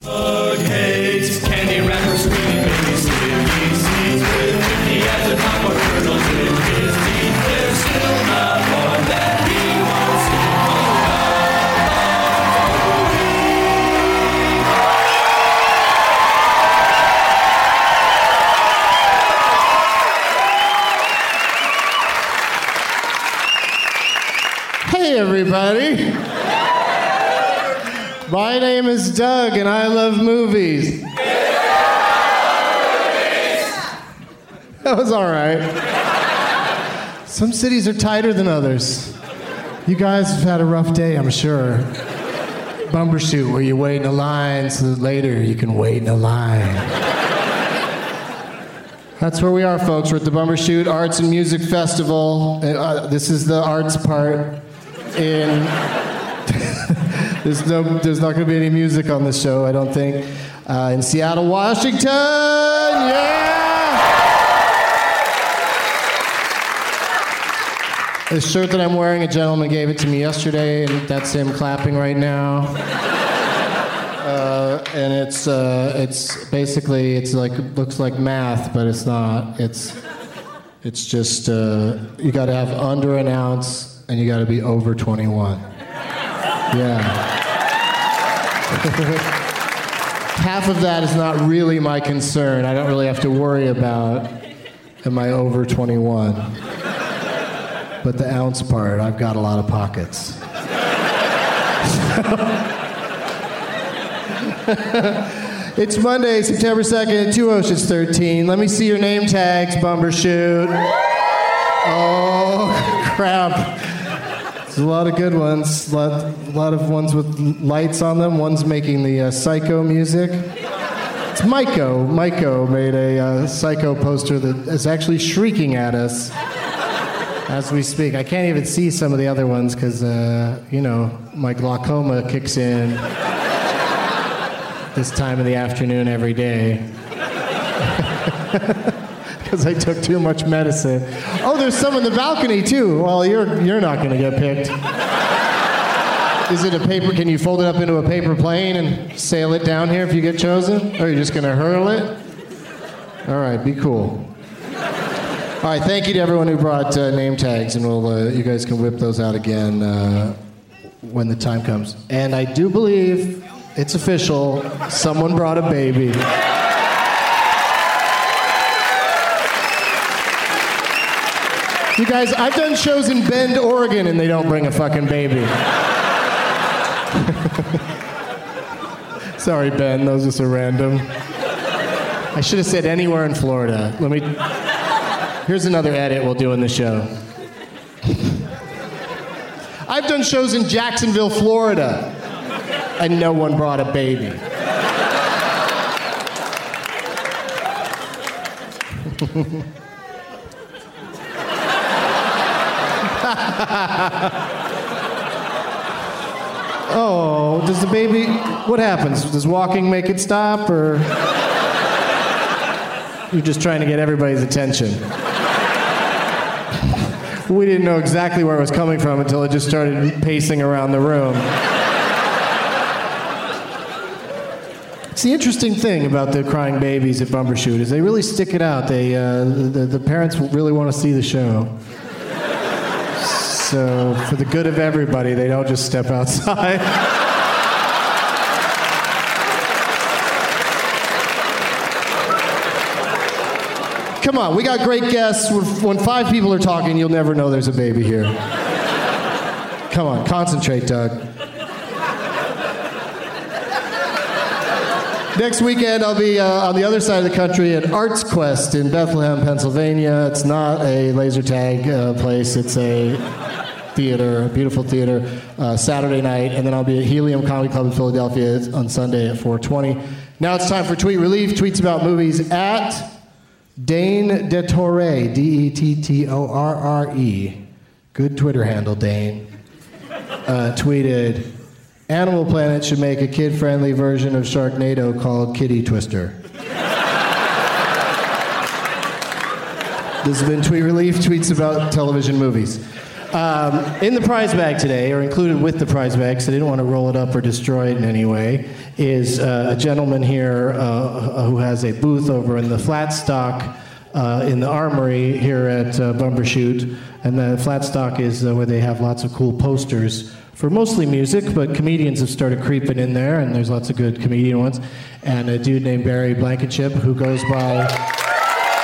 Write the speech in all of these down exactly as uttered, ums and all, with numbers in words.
Bug heads, candy wrappers, screaming baby, sleeping seeds with fifty as a top of kernels in his teeth. There's still not one that he wants to hold Hey everybody, my name is Doug and I love movies. You love movies. That was all right. Some cities are tighter than others. You guys have had a rough day, I'm sure. Bumbershoot, where you wait in a line so that later you can wait in a line. That's where we are, folks. We're at the Bumbershoot Arts and Music Festival. Uh, this is the arts part. In there's no, there's not going to be any music on this show, I don't think. Uh, in Seattle, Washington, yeah. This shirt that I'm wearing, a gentleman gave it to me yesterday, and that's him clapping right now. Uh, and it's uh, it's basically it's like looks like math, but it's not. It's it's just uh, you got to have under an ounce, and you got to be over twenty-one. Yeah. Half of that is not really my concern. I don't really have to worry about am I over twenty-one. But the ounce part, I've got a lot of pockets. So, it's Monday, September second, Two Oceans thirteen. Let me see your name tags, Bumbershoot. Oh, crap. There's a lot of good ones. A lot, a lot of ones with lights on them. One's making the uh, psycho music. It's Maiko. Maiko made a uh, psycho poster that is actually shrieking at us. as we speak. I can't even see some of the other ones because, uh, you know, my glaucoma kicks in this time of the afternoon every day because I took too much medicine. Oh, there's some in the balcony, too. Well, you're you're not going to get picked. Is it a paper? Can you fold it up into a paper plane and sail it down here if you get chosen? Or are you just going to hurl it? All right, be cool. All right, thank you to everyone who brought uh, name tags, and we'll uh, you guys can whip those out again uh, when the time comes. And I do believe it's official. Someone brought a baby. You guys, I've done shows in Bend, Oregon, and they don't bring a fucking baby. Sorry, Ben, those are so random. I should have said anywhere in Florida. Let me... Here's another edit we'll do in the show. I've done shows in Jacksonville, Florida, and no one brought a baby. Oh, does the baby... What happens? Does walking make it stop, or... You're just trying to get everybody's attention. We didn't know exactly where it was coming from until it just started pacing around the room. It's the interesting thing about the crying babies at Bumbershoot is they really stick it out. They, uh, the, the parents really want to see the show. So for the good of everybody, they don't just step outside. Come on, we got great guests. When five people are talking, you'll never know there's a baby here. Come on, concentrate, Doug. Next weekend, I'll be uh, on the other side of the country at Arts Quest in Bethlehem, Pennsylvania. It's not a laser tag uh, place. It's a theater, a beautiful theater, uh, Saturday night. And then I'll be at Helium Comedy Club in Philadelphia on Sunday at four twenty. Now it's time for Tweet Relief. Tweets about movies at... Dane DeTorre, D E T T O R R E, good Twitter handle, Dane, uh, tweeted, Animal Planet should make a kid-friendly version of Sharknado called Kitty Twister. This has been Tweet Relief, tweets about television movies. Um, in the prize bag today, or included with the prize bag, so I didn't want to roll it up or destroy it in any way, is uh, a gentleman here uh, who has a booth over in the Flatstock uh, in the Armory here at uh, Bumbershoot. And the Flatstock is uh, where they have lots of cool posters for mostly music, but comedians have started creeping in there, and there's lots of good comedian ones. And a dude named Barry Blankenship, who goes by...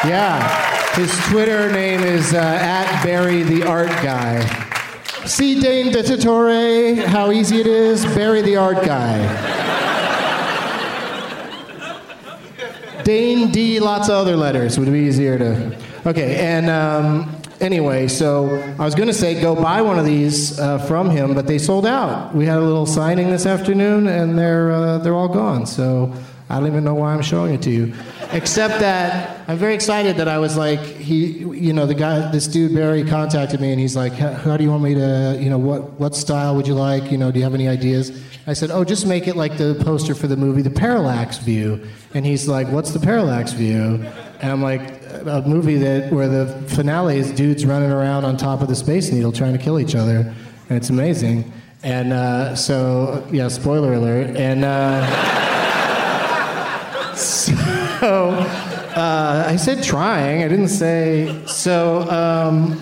Yeah. His Twitter name is uh, at Barry the Art Guy. See Dane DeTorre, how easy it is, Barry the Art Guy. Dane D, lots of other letters, would be easier to... Okay, and um, anyway, so I was going to say go buy one of these uh, from him, but they sold out. We had a little signing this afternoon, and they're uh, they're all gone, so... I don't even know why I'm showing it to you. Except that I'm very excited that I was like, he, you know, the guy, this dude, Barry, contacted me and he's like, how do you want me to, you know, what what style would you like? You know, do you have any ideas? I said, oh, just make it like the poster for the movie The Parallax View. And he's like, what's The Parallax View? And I'm like, a movie that where the finale is dudes running around on top of the Space Needle trying to kill each other. And it's amazing. And uh, so, yeah, spoiler alert. And... Uh, So, uh, I said trying, I didn't say, so, um,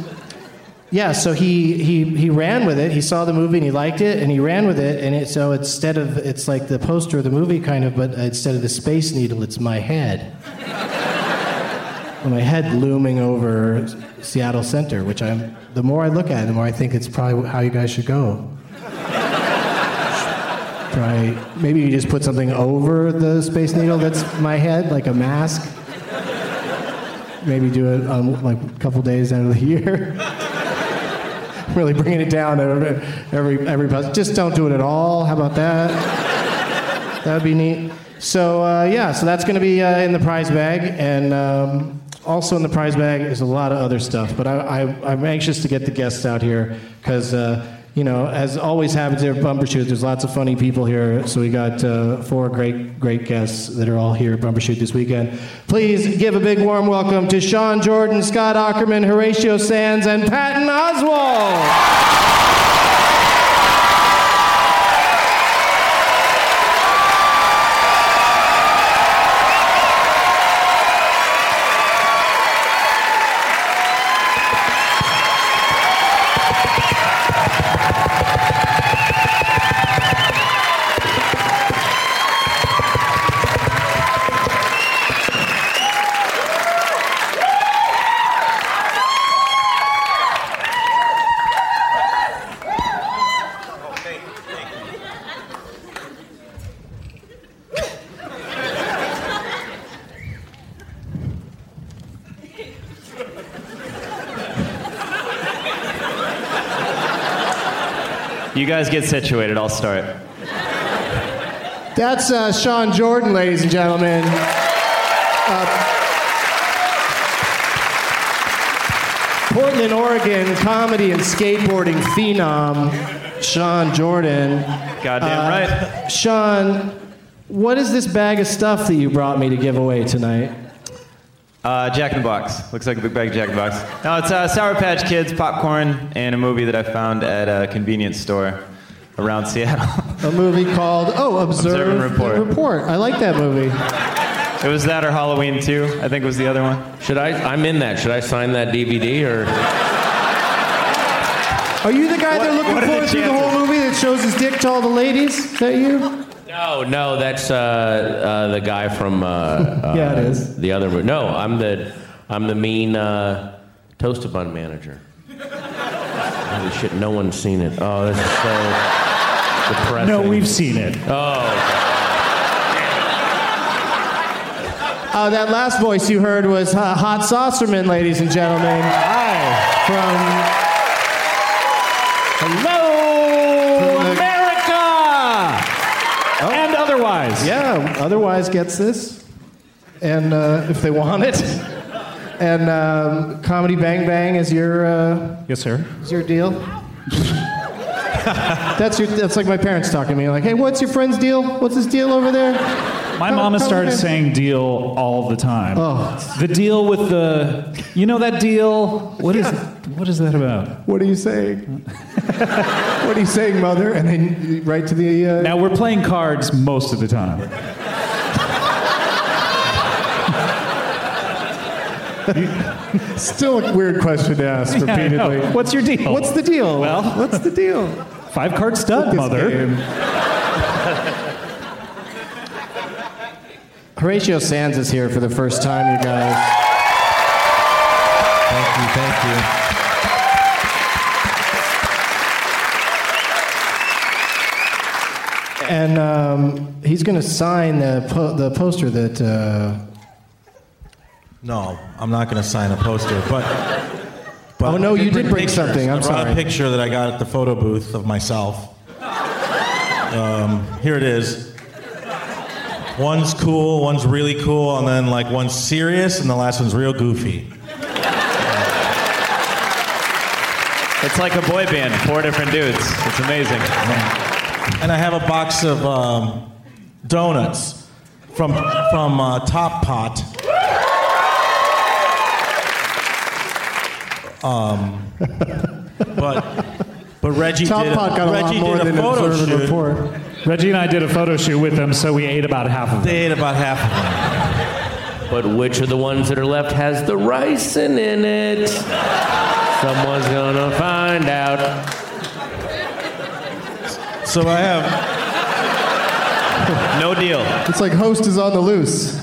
yeah, so he, he, he ran with it, he saw the movie and he liked it, and he ran with it, and it, so instead of, it's like the poster of the movie kind of, but instead of the Space Needle, it's my head. My head looming over Seattle Center, which I'm, the more I look at it, the more I think it's probably how you guys should go. Right. Maybe you just put something over the Space Needle that's my head, like a mask. Maybe do it on like a couple days out of the year. Really bringing it down every every, every bus. Just don't do it at all. How about that? That would be neat. So uh, yeah, so that's going to be uh, in the prize bag, and um, also in the prize bag is a lot of other stuff, but I, I, I'm anxious to get the guests out here because, uh, you know, as always happens here at Bumbershoot, there's lots of funny people here. So we got uh, four great, great guests that are all here at Bumbershoot this weekend. Please give a big warm welcome to Sean Jordan, Scott Aukerman, Horatio Sanz, and Patton Oswalt. You guys get situated, I'll start. That's uh, Sean Jordan, ladies and gentlemen. Uh, Portland, Oregon, comedy and skateboarding phenom, Sean Jordan. Goddamn uh, right. Sean, what is this bag of stuff that you brought me to give away tonight? Uh, Jack in the Box. Looks like a big bag of Jack in the Box. No, it's uh, Sour Patch Kids, popcorn, and a movie that I found at a convenience store around Seattle. A movie called, oh, Observe, Observe and Report. And Report. I like that movie. It was that or Halloween two, I think was the other one. Should I, I'm in that. Should I sign that D V D or? Are you the guy what, they're looking for the through the whole movie that shows his dick to all the ladies? Is that you? No, no, that's uh, uh, the guy from. Uh, uh, yeah, it is. The other movie. No, I'm the, I'm the mean uh, toaster bun manager. Holy shit, no one's seen it. Oh, this is so depressing. No, we've seen it. Oh. Uh, that last voice you heard was uh, Hot Saucerman, ladies and gentlemen. Hi. From. Hello. Yeah, otherwise gets this, and uh, if they want it, and um, Comedy Bang Bang is your uh, yes sir is your deal. That's your. That's like my parents talking to me, like, hey, what's your friend's deal? What's his deal over there? My come, mama come started saying deal all the time. Oh, the deal with the, you know that deal. What yeah. is it? What is that about? What are you saying? What are you saying, mother? And then right to the... Uh... Now, we're playing cards most of the time. Still a weird question to ask yeah, repeatedly. What's your deal? What's the deal? Well, what's the deal? Five-card stud, mother. Horatio Sanz is here for the first time, you guys. Thank you, thank you. And um, he's going to sign the po- the poster that... Uh... No, I'm not going to sign a poster, but... but oh, no, you did bring something. I'm sorry. I brought a picture that I got at the photo booth of myself. Um, here it is. One's cool, one's really cool, and then like one's serious, and the last one's real goofy. It's like a boy band, four different dudes. It's amazing. Yeah. And I have a box of um, donuts from from uh, Top Pot. Um, but but Reggie Top did Pot a, got Reggie a lot more did a photo shoot. Report. Reggie and I did a photo shoot with them, so we ate about half of them. They ate about half of them. But which of the ones that are left has the ricin in it? Someone's gonna find out. So I have... No deal. It's like host is on the loose.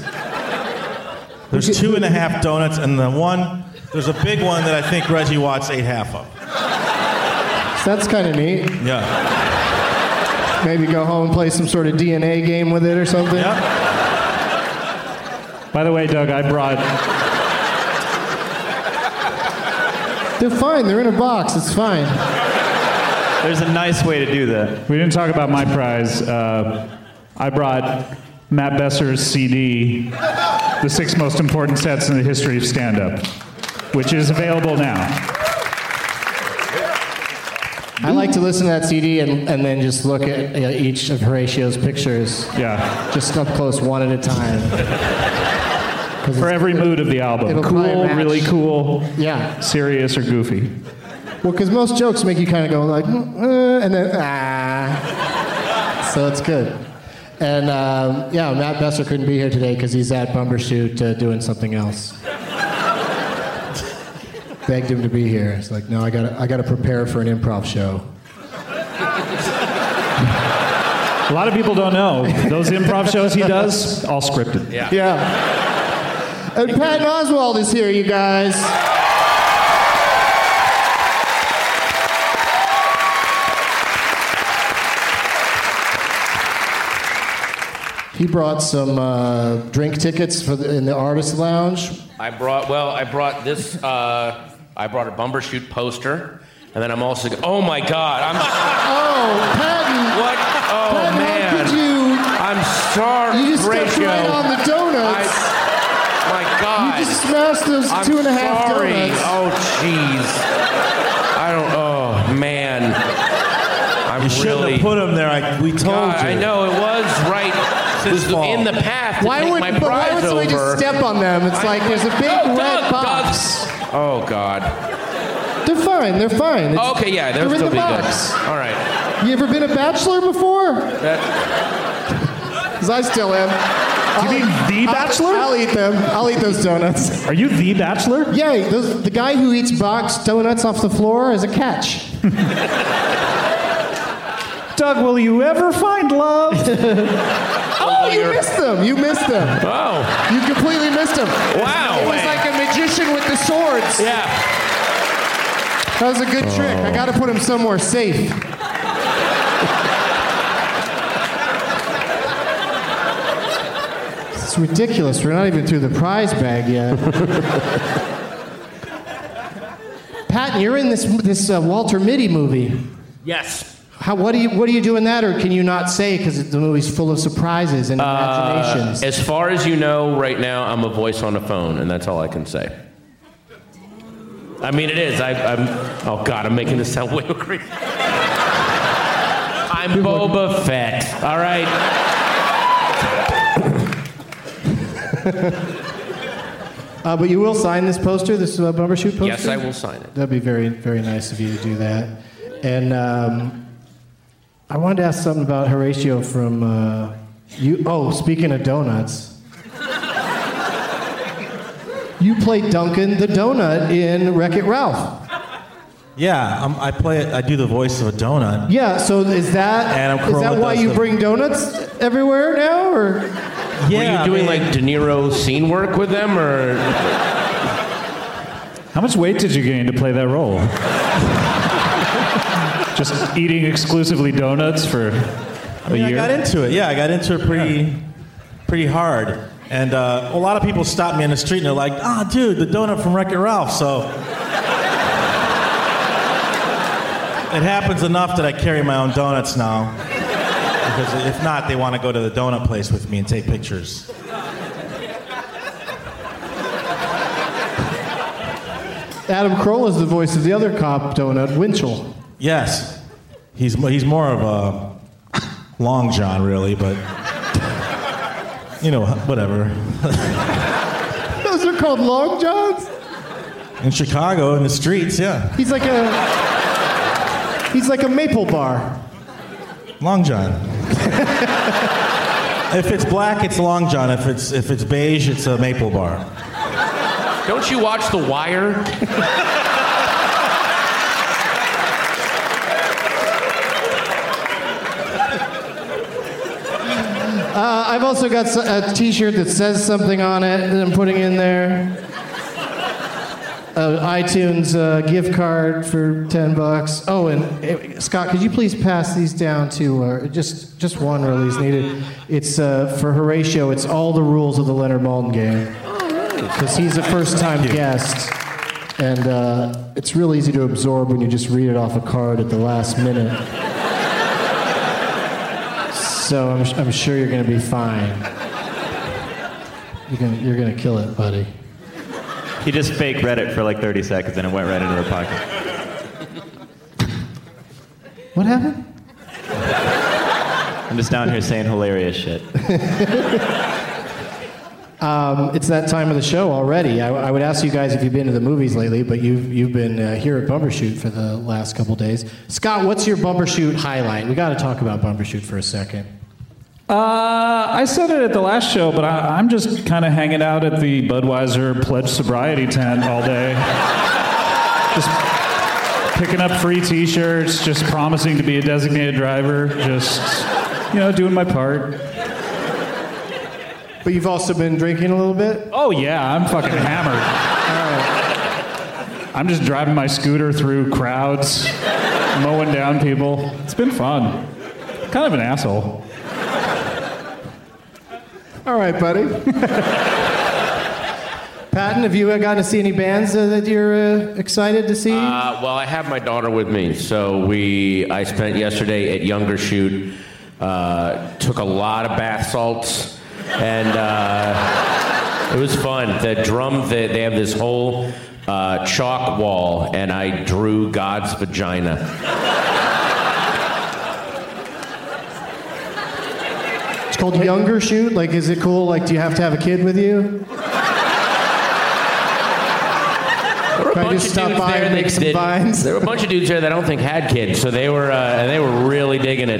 There's two and a half donuts, and the one, there's a big one that I think Reggie Watts ate half of. So that's kind of neat. Yeah. Maybe go home and play some sort of D N A game with it or something. Yeah. By the way, Doug, I brought... They're fine. They're in a box. It's fine. There's a nice way to do that. We didn't talk about my prize. Uh, I brought Matt Besser's C D, The Six Most Important Sets in the History of Stand-Up, which is available now. I like to listen to that C D and, and then just look at uh, each of Horatio's pictures. Yeah. Just up close, one at a time. For every mood of the album. Cool, really cool, yeah. Serious, or goofy. Well, because most jokes make you kind of go like, mm, uh, and then, ah. So it's good. And um, yeah, Matt Besser couldn't be here today because he's at Bumbershoot uh, doing something else. Begged him to be here. It's like, no, I gotta, I gotta prepare for an improv show. A lot of people don't know those improv shows he does, all scripted. Yeah. Yeah. And Patton Oswalt is here, you guys. He brought some uh, drink tickets for the, in the artist lounge. I brought, well, I brought this, uh, I brought a Bumbershoot poster, and then I'm also, oh my God, I'm... Oh, Patton! What? Oh, Patton, man. How could you... I'm sorry, You just Horatio. Stepped right on the donuts. I, my God. You just smashed those I'm two and a half sorry. donuts. Oh, jeez. I don't, oh, man. I'm you really... You shouldn't have put them there, I, we told God, you. I know, it was right... in the path to why would, my but why would somebody over. just step on them? It's I, like there's a big oh, red Doug, box. Doug's. Oh, God. They're fine. They're fine. It's, okay, yeah. They're, they're still in the box. Good. All right. You ever been a bachelor before? Because I still am. Do you I'll, mean the bachelor? I'll, I'll eat them. I'll eat those donuts. Are you the bachelor? Yeah. Those, the guy who eats boxed donuts off the floor is a catch. Doug, will you ever find love? Oh, you missed them. You missed them. Oh. You completely missed them. Wow. It was man. like a magician with the swords. Yeah. That was a good oh. trick. I got to put him somewhere safe. It's ridiculous. We're not even through the prize bag yet. Patton, you're in this this uh, Walter Mitty movie. Yes. How, what do you what do you do in that, or can you not say because the movie's full of surprises and imaginations? Uh, as far as you know, right now I'm a voice on a phone, and that's all I can say. I mean, it is. I, I'm. Oh God, I'm making this sound way crazy. I'm Boba Fett. All right. Uh, but you will sign this poster, this uh, Bumbershoot poster. Yes, I will sign it. That'd be very very nice of you to do that, and. Um, I wanted to ask something about Horatio from uh, you. Oh, speaking of donuts, you play Duncan the donut in Wreck-It Ralph. Yeah, um, I play it. I do the voice of a donut. Yeah. So is that and I'm is that why you bring donuts everywhere now, or yeah, were you doing I mean, like De Niro scene work with them, or how much weight did you gain to play that role? Just eating exclusively donuts for a I mean, year? I got into it, yeah. I got into it pretty yeah. pretty hard. And uh, a lot of people stopped me in the street and they're like, ah, oh, dude, the donut from Wreck-It Ralph. So it happens enough that I carry my own donuts now. Because if not, they want to go to the donut place with me and take pictures. Adam Carolla is the voice of the other cop donut, Winchell. Yes, he's he's more of a Long John, really, but you know, whatever. Those are called Long Johns? In Chicago, in the streets, yeah. He's like a he's like a maple bar. Long John. If it's black, it's Long John. If it's if it's beige, it's a maple bar. Don't you watch The Wire? Uh, I've also got a T-shirt that says something on it that I'm putting in there. An iTunes uh, gift card for ten bucks. Oh, and uh, Scott, could you please pass these down to uh, just just one really is needed. It's uh, for Horatio. It's all the rules of the Leonard Maltin game because he's a first-time guest, and uh, it's real easy to absorb when you just read it off a card at the last minute. So I'm, I'm sure you're going to be fine. You're gonna, you're gonna kill it, buddy. He just fake read it for like thirty seconds and it went right into the pocket. What happened? I'm just down here saying hilarious shit. um, it's that time of the show already. I, I would ask you guys if you've been to the movies lately, but you've you've been uh, here at Bumbershoot for the last couple days. Scott, what's your Bumbershoot highlight? We got to talk about Bumbershoot for a second. Uh, I said it at the last show, but I, I'm just kind of hanging out at the Budweiser Pledge Sobriety tent all day. Just picking up free t-shirts, just promising to be a designated driver, just, you know, doing my part. But you've also been drinking a little bit? Oh yeah, I'm fucking hammered. All right. I'm just driving my scooter through crowds, mowing down people. It's been fun. Kind of an asshole. All right, buddy. Patton, have you gotten to see any bands uh, that you're uh, excited to see? Uh, well, I have my daughter with me, so we. I spent yesterday at Younger Shoot, uh, took a lot of bath salts, and uh, it was fun. The drum, they, they have this whole uh, chalk wall, and I drew God's vagina. It's called Younger Shoot? Like, is it cool? Like, do you have to have a kid with you? There were a bunch of dudes there, and make some vines? There were a bunch of dudes there that I don't think had kids, so they were uh, and they were really digging it.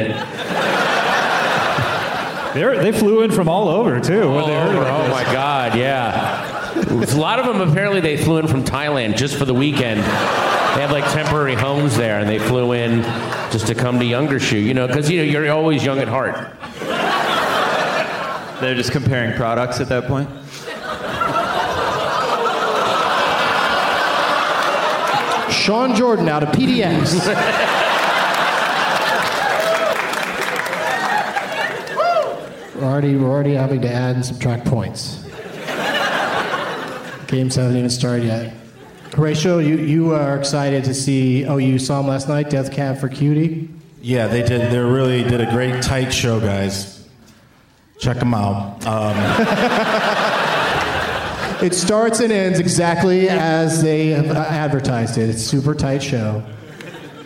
They're, they flew in from all over too. All when they heard over. Oh my God, yeah. A lot of them apparently they flew in from Thailand just for the weekend. They have like temporary homes there, and they flew in just to come to Younger Shoot, you know, because you know you're always young at heart. They're just comparing products at that point? Sean Jordan out of P D X. we're, already, we're already having to add and subtract points. Games haven't even started yet. Horatio, you, you are excited to see... Oh, you saw him last night, Death Cab for Cutie? Yeah, they did. They really did a great tight show, guys. Check them out. Um. It starts and ends exactly as they advertised it. It's a super tight show.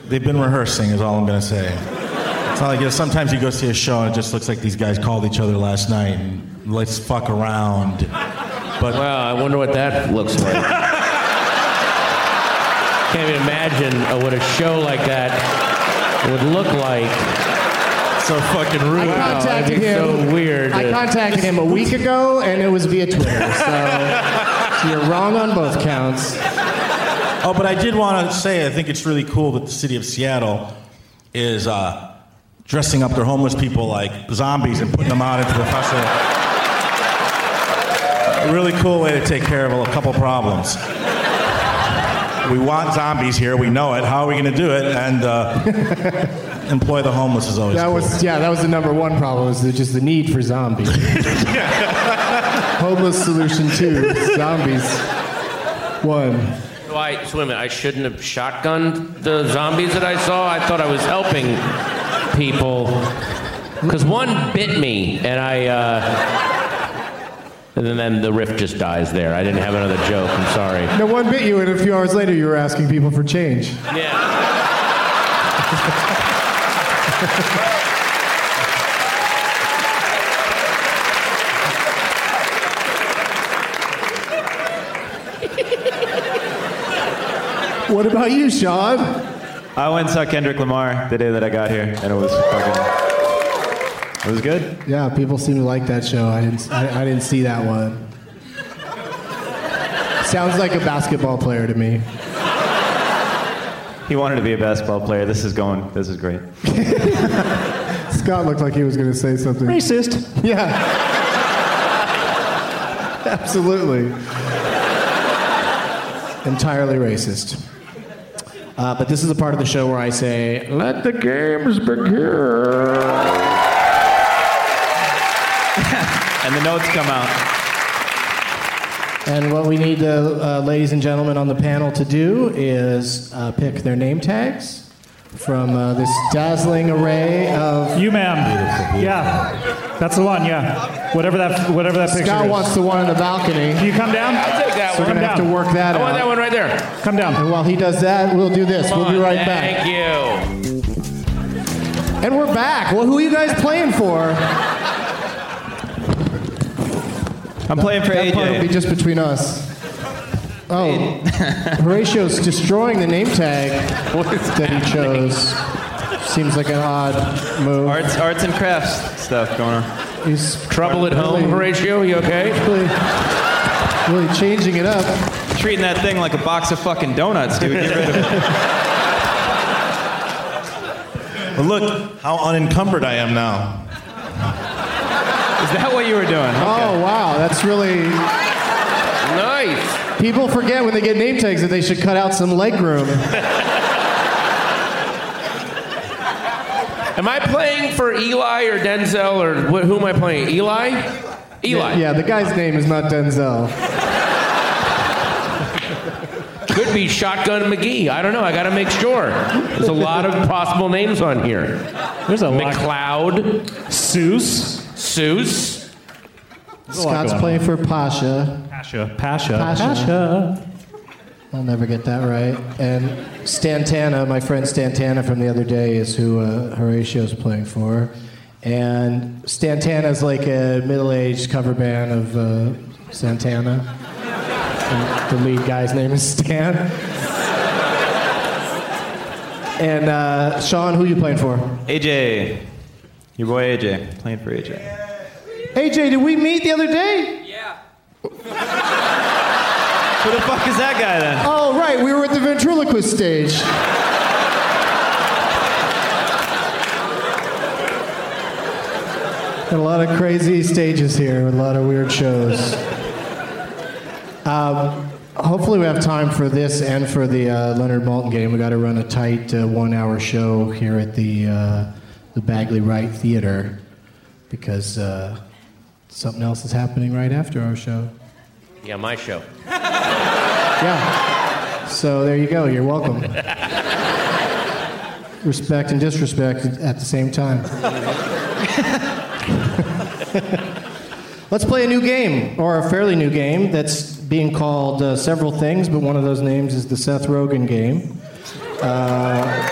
They've been rehearsing is all I'm going to say. It's not like, you know, sometimes you go see a show and it just looks like these guys called each other last night and let's fuck around. But wow, I wonder what that looks like. Can't even imagine what a show like that would look like. So fucking rude. I contacted him. So weird. I contacted him a week ago, and it was via Twitter. So, so you're wrong on both counts. Oh, but I did want to say I think it's really cool that the city of Seattle is uh, dressing up their homeless people like zombies and putting them out into the festival. A really cool way to take care of a couple problems. We want zombies here. We know it. How are we going to do it? And. Uh, Employ the homeless is always. That cool. was yeah. That was the number one problem. Was just the need for zombies. Homeless solution two. Zombies one. So I swim. I shouldn't have shotgunned the zombies that I saw. I thought I was helping people because one bit me, and I. Uh, and then the riff just dies there. I didn't have another joke. I'm sorry. No, one bit you, and a few hours later, you were asking people for change. Yeah. What about you, Sean? I went and saw Kendrick Lamar the day that I got here, and it was fucking. It was good. Yeah, people seem to like that show. I didn't. I, I didn't see that one. Sounds like a basketball player to me. He wanted to be a basketball player. This is going. This is great. Scott looked like he was going to say something. Racist. Yeah. Absolutely. Entirely racist. Uh, but this is the part of the show where I say, let the games begin. And the notes come out. And what we need the uh, ladies and gentlemen on the panel to do is uh, pick their name tags from uh, this dazzling array of... You, ma'am. Yeah, that's the one. Yeah, whatever that whatever that picture. Scott is. wants the one in the balcony. Can you come down? I'll take that so one. We're gonna have to work that. I out. want that one right there. Come down. And while he does that, we'll do this. Come we'll on, be right thank back. Thank you. And we're back. Well, who are you guys playing for? I'm that, playing for that A J. That part will be just between us. Oh, Horatio's destroying the name tag that he chose. Seems like an odd move. Arts, arts and crafts stuff going on. He's trouble at really, home, Horatio. You okay? Really, really changing it up. Treating that thing like a box of fucking donuts, dude. Get rid of it. But look how unencumbered I am now. Is that what you were doing? Okay. Oh wow, that's really nice. People forget when they get name tags that they should cut out some leg room. Am I playing for Eli or Denzel or wh- who am I playing? Eli? Eli. Yeah, yeah, the guy's name is not Denzel. Could be Shotgun McGee. I don't know. I got to make sure. There's a lot of possible names on here. There's a McLeod. Seuss. Seuss. Scott's playing for Pasha. Pasha. Pasha. Pasha. I'll never get that right. And Stantana, my friend Stantana from the other day, is who uh, Horatio's playing for. And Stantana's like a middle-aged cover band of uh, Santana. And the lead guy's name is Stan. And uh, Sean, who you playing for? A J. Your boy A J. Playing for A J. A J, did we meet the other day? Yeah. Who the fuck is that guy then? Oh, right. We were at the ventriloquist stage. Got a lot of crazy stages here with a lot of weird shows. Um, hopefully we have time for this and for the uh, Leonard Maltin game. We got to run a tight uh, one-hour show here at the, uh, the Bagley Wright Theater because... Uh, Something else is happening right after our show. Yeah, my show. Yeah. So there you go. You're welcome. Respect and disrespect at the same time. Let's play a new game, or a fairly new game, that's being called uh, several things, but one of those names is the Seth Rogen game. Uh,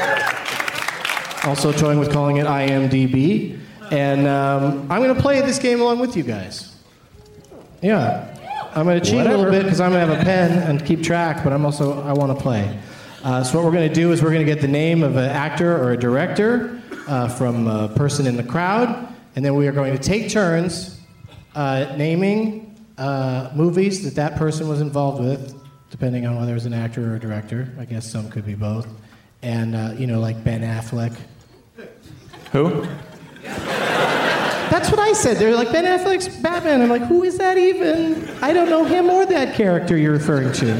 also toying with calling it I M D B. And um, I'm going to play this game along with you guys. Yeah. I'm going to cheat Whatever. a little bit because I'm going to have a pen and keep track, but I'm also, I want to play. Uh, so what we're going to do is we're going to get the name of an actor or a director uh, from a person in the crowd, and then we are going to take turns uh, naming uh, movies that that person was involved with, depending on whether it was an actor or a director. I guess some could be both. And, uh, you know, like Ben Affleck. Who? That's what I said. They're like, Ben Affleck's Batman. I'm like, who is that even? I don't know him or that character you're referring to.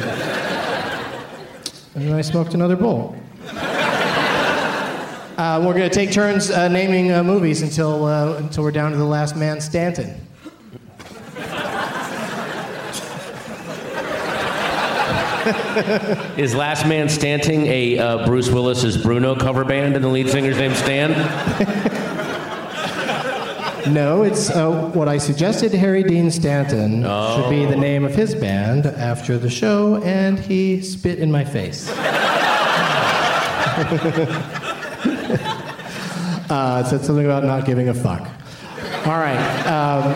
And then I smoked another bowl. Uh, we're going to take turns uh, naming uh, movies until uh, until we're down to the last man, Stanton. Is Last Man Standing a uh, Bruce Willis's Bruno cover band and the lead singer's name Stan? No, it's uh, what I suggested. Harry Dean Stanton oh. should be the name of his band after the show, and he spit in my face. uh, said something about not giving a fuck. All right, um,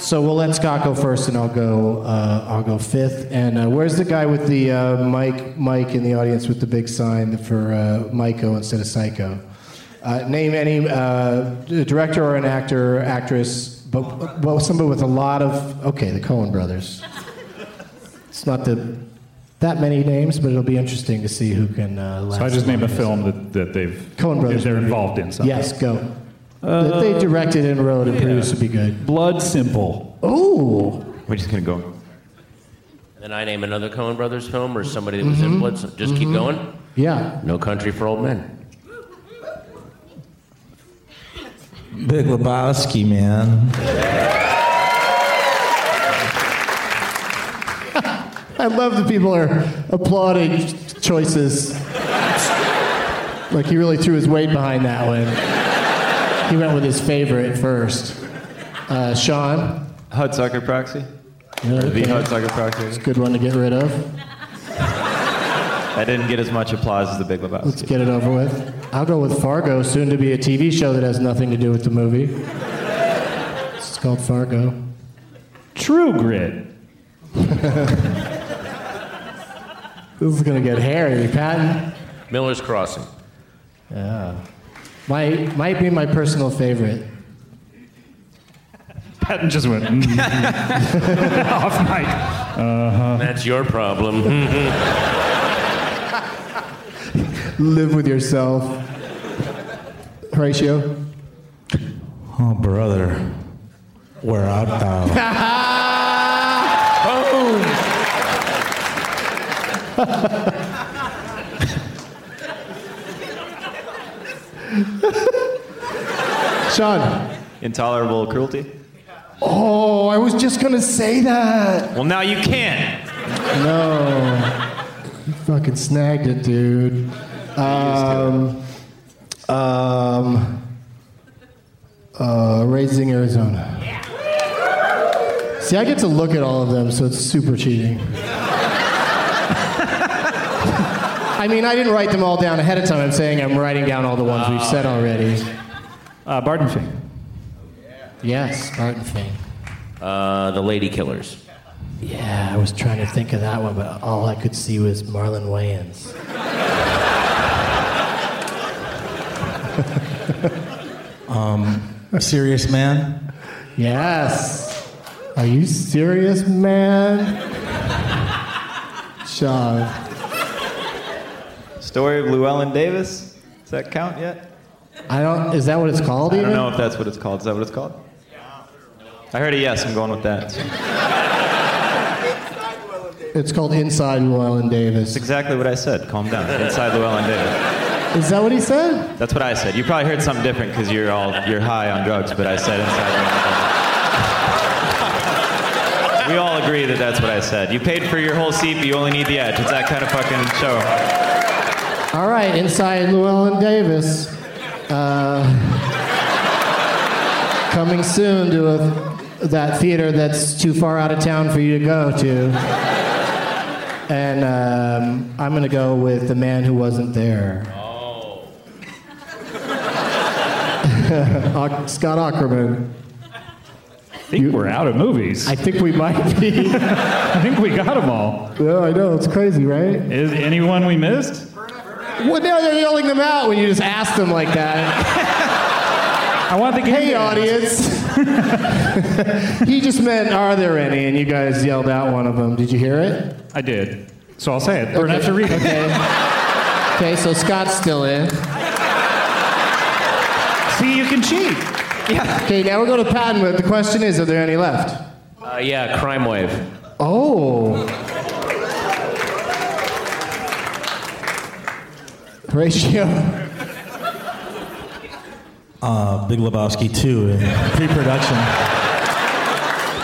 so we'll let Scott go first, and I'll go. Uh, I'll go fifth. And uh, where's the guy with the uh, mic? Mike in the audience with the big sign for uh, Myco instead of Psycho. Uh, name any uh, director or an actor, actress, but well, somebody with a lot of... Okay, the Coen Brothers. It's not the, that many names, but it'll be interesting to see who can... Uh, last so I just name a film that, that they've... Coen Brothers. They're involved in something. Yes, go. Uh, that they directed and wrote and yeah. produced would be good. Blood Simple. Oh! We're just going to go. And then I name another Coen Brothers film or somebody that was mm-hmm. in Blood Simple. Just mm-hmm. keep going? Yeah. No Country for Old Men. Big Lebowski, man. I love that people are applauding choices. Like he really threw his weight behind that one. He went with his favorite first. Uh, Sean? Hudsucker Proxy. Yeah, okay. The Hudsucker Proxy. It's a good one to get rid of. That didn't get as much applause as the Big Lebowski. Let's get it over with. I'll go with Fargo, soon to be a T V show that has nothing to do with the movie. It's called Fargo. True Grit. This is going to get hairy, Patton. Miller's Crossing. Yeah. Might, might be my personal favorite. Patton just went mm-hmm. off mic. Uh-huh. That's your problem. Live with yourself. Horatio? Oh, brother. Where art thou? Sean? Intolerable Cruelty. Oh, I was just going to say that. Well, now you can't. No. You fucking snagged it, dude. Um, um, uh, Raising Arizona. Yeah. See, I get to look at all of them, so it's super cheating. I mean, I didn't write them all down ahead of time. I'm saying I'm writing down all the ones we've said already. Uh, Barton Fink. Yes, Barton Fink. Uh, the Lady Killers. Yeah, I was trying to think of that one, but all I could see was Marlon Wayans. um, Serious Man? Yes. Are you serious, man? Sean. Story of Llewyn Davis? Does that count yet? I don't, is that what it's called even? I don't know if that's what it's called. Is that what it's called? I heard a yes, I'm going with that. It's called Inside Llewyn Davis. That's exactly what I said. Calm down. Inside Llewyn Davis. Is that what he said? That's what I said. You probably heard something different because you're all you're high on drugs, but I said Inside Llewyn Davis. We all agree that that's what I said. You paid for your whole seat, but you only need the edge. It's that kind of fucking show. All right, Inside Llewyn Davis. Uh, coming soon to a, that theater that's too far out of town for you to go to. And um, I'm going to go with The Man Who Wasn't There. Oh. Scott Aukerman. I think you, we're out of movies. I think we might be. I think we got them all. Yeah, I know. It's crazy, right? Is anyone we missed? Well, now they're yelling them out when you just ask them like that. I want the game. Hey, audience. He just meant, are there any? And you guys yelled out one of them. Did you hear it? I did. So I'll say it. We're going to have to read it. Okay. Okay, so Scott's still in. See, you can cheat. Yeah. Okay, now we're going to Patton. The question is, are there any left? Uh, yeah, Crime Wave. Oh. Ratio. Uh, Big Lebowski two in pre-production.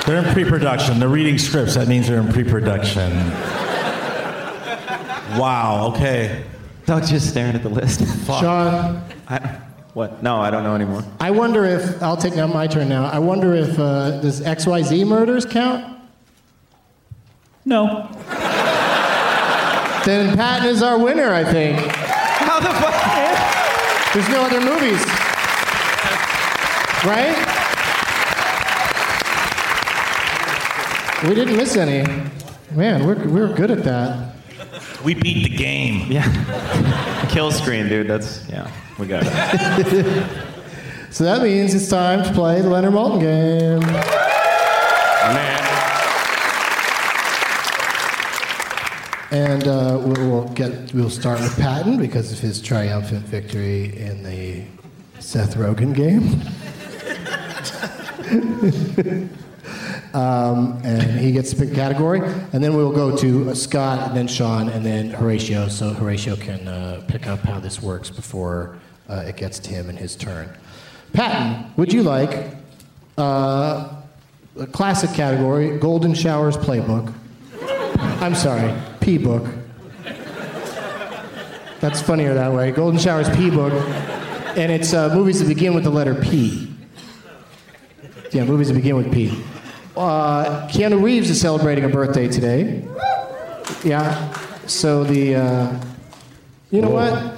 They're in pre-production. They're reading scripts. That means they're in pre-production. Wow, okay. Doug's just staring at the list. Fuck. Sean. I, what? No, I don't know anymore. I wonder if, I'll take now my turn now. I wonder if, uh, does X Y Z Murders count? No. Then Patton is our winner, I think. How the fuck? Yeah. There's no other movies. Right? We didn't miss any. Man, we're we're good at that. We beat the game. Yeah. Kill screen, dude. That's, yeah, we got it. So that means it's time to play the Leonard Maltin game. Man. And uh, we'll get we'll start with Patton because of his triumphant victory in the Seth Rogen game. um, and he gets to pick a category, and then we'll go to Scott, and then Sean, and then Horatio, so Horatio can uh, pick up how this works before uh, it gets to him in his turn. Patton, would you like uh, a classic category, Golden Showers Playbook? I'm sorry, P-Book. That's funnier that way. Golden Showers P-Book. And it's uh, movies that begin with the letter P. Yeah, movies that begin with P. Uh, Keanu Reeves is celebrating a birthday today. Yeah. So the, uh, you know what?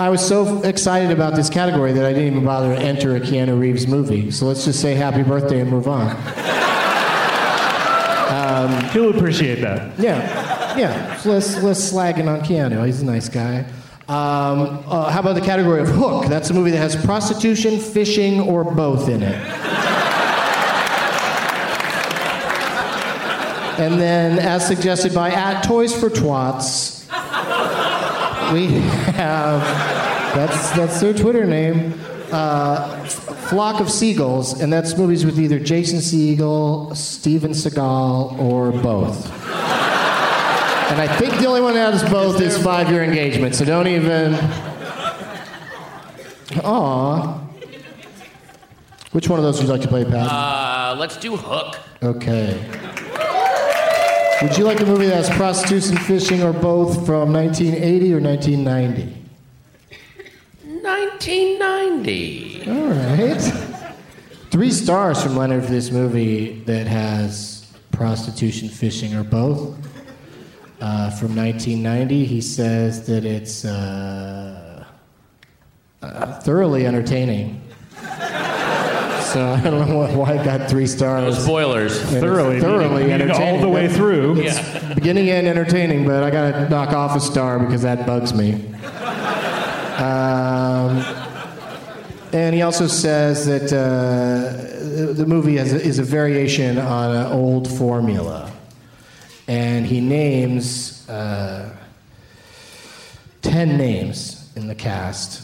I was so excited about this category that I didn't even bother to enter a Keanu Reeves movie. So let's just say happy birthday and move on. Um, He'll appreciate that. Yeah, yeah. So let's let's slagging on Keanu. He's a nice guy. Um, uh, how about the category of Hook? That's a movie that has prostitution, fishing, or both in it. And then, as suggested by at Toys for Twats, we have, that's that's their Twitter name, uh, Flock of Seagulls, and that's movies with either Jason Segel, Steven Seagal, or both. And I think the only one that has both is Five Year Engagement, so don't even... Aww. Which one of those would you like to play, Pat? Uh, let's do Hook. Okay. Would you like a movie that has prostitution, fishing, or both from nineteen eighty or nineteen ninety? nineteen ninety. All right. Three stars from Leonard for this movie that has prostitution, fishing, or both. Uh, from nineteen ninety, he says that it's uh, uh, thoroughly entertaining. So I don't know why it got three stars. Those spoilers. Thoroughly, thoroughly entertaining. All the way through. It's yeah. Beginning and entertaining, but I got to knock off a star because that bugs me. Um, and he also says that uh, the movie is, is a variation on an old formula. And he names uh, ten names in the cast.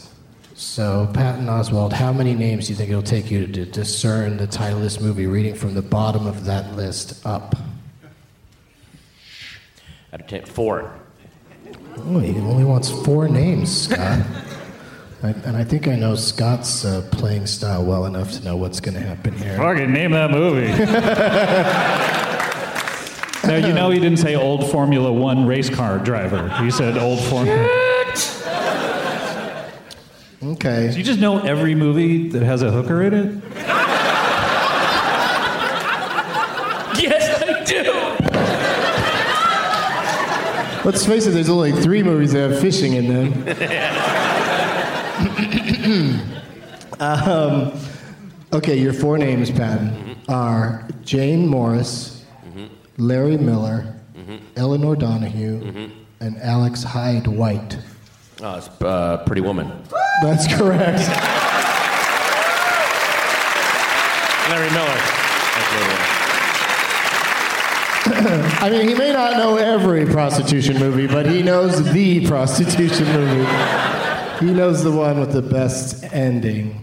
So, Patton Oswalt, how many names do you think it'll take you to discern the title of this movie, reading from the bottom of that list up? Out of ten, four. Oh, he only wants four names, Scott. I, and I think I know Scott's uh, playing style well enough to know what's going to happen here. Fucking name that movie. No, you know he didn't say old Formula One race car driver. He said old Formula... Okay. So you just know every movie that has a hooker in it? Yes, I do! Let's face it, there's only three movies that have fishing in them. um, okay, your four names, Patton, mm-hmm. are Jane Morris, mm-hmm. Larry Miller, mm-hmm. Eleanor Donahue, mm-hmm. and Alex Hyde White. Oh, it's uh, Pretty Woman. That's correct. Larry Miller. I mean, he may not know every prostitution movie, but he knows the prostitution movie. He knows the one with the best ending.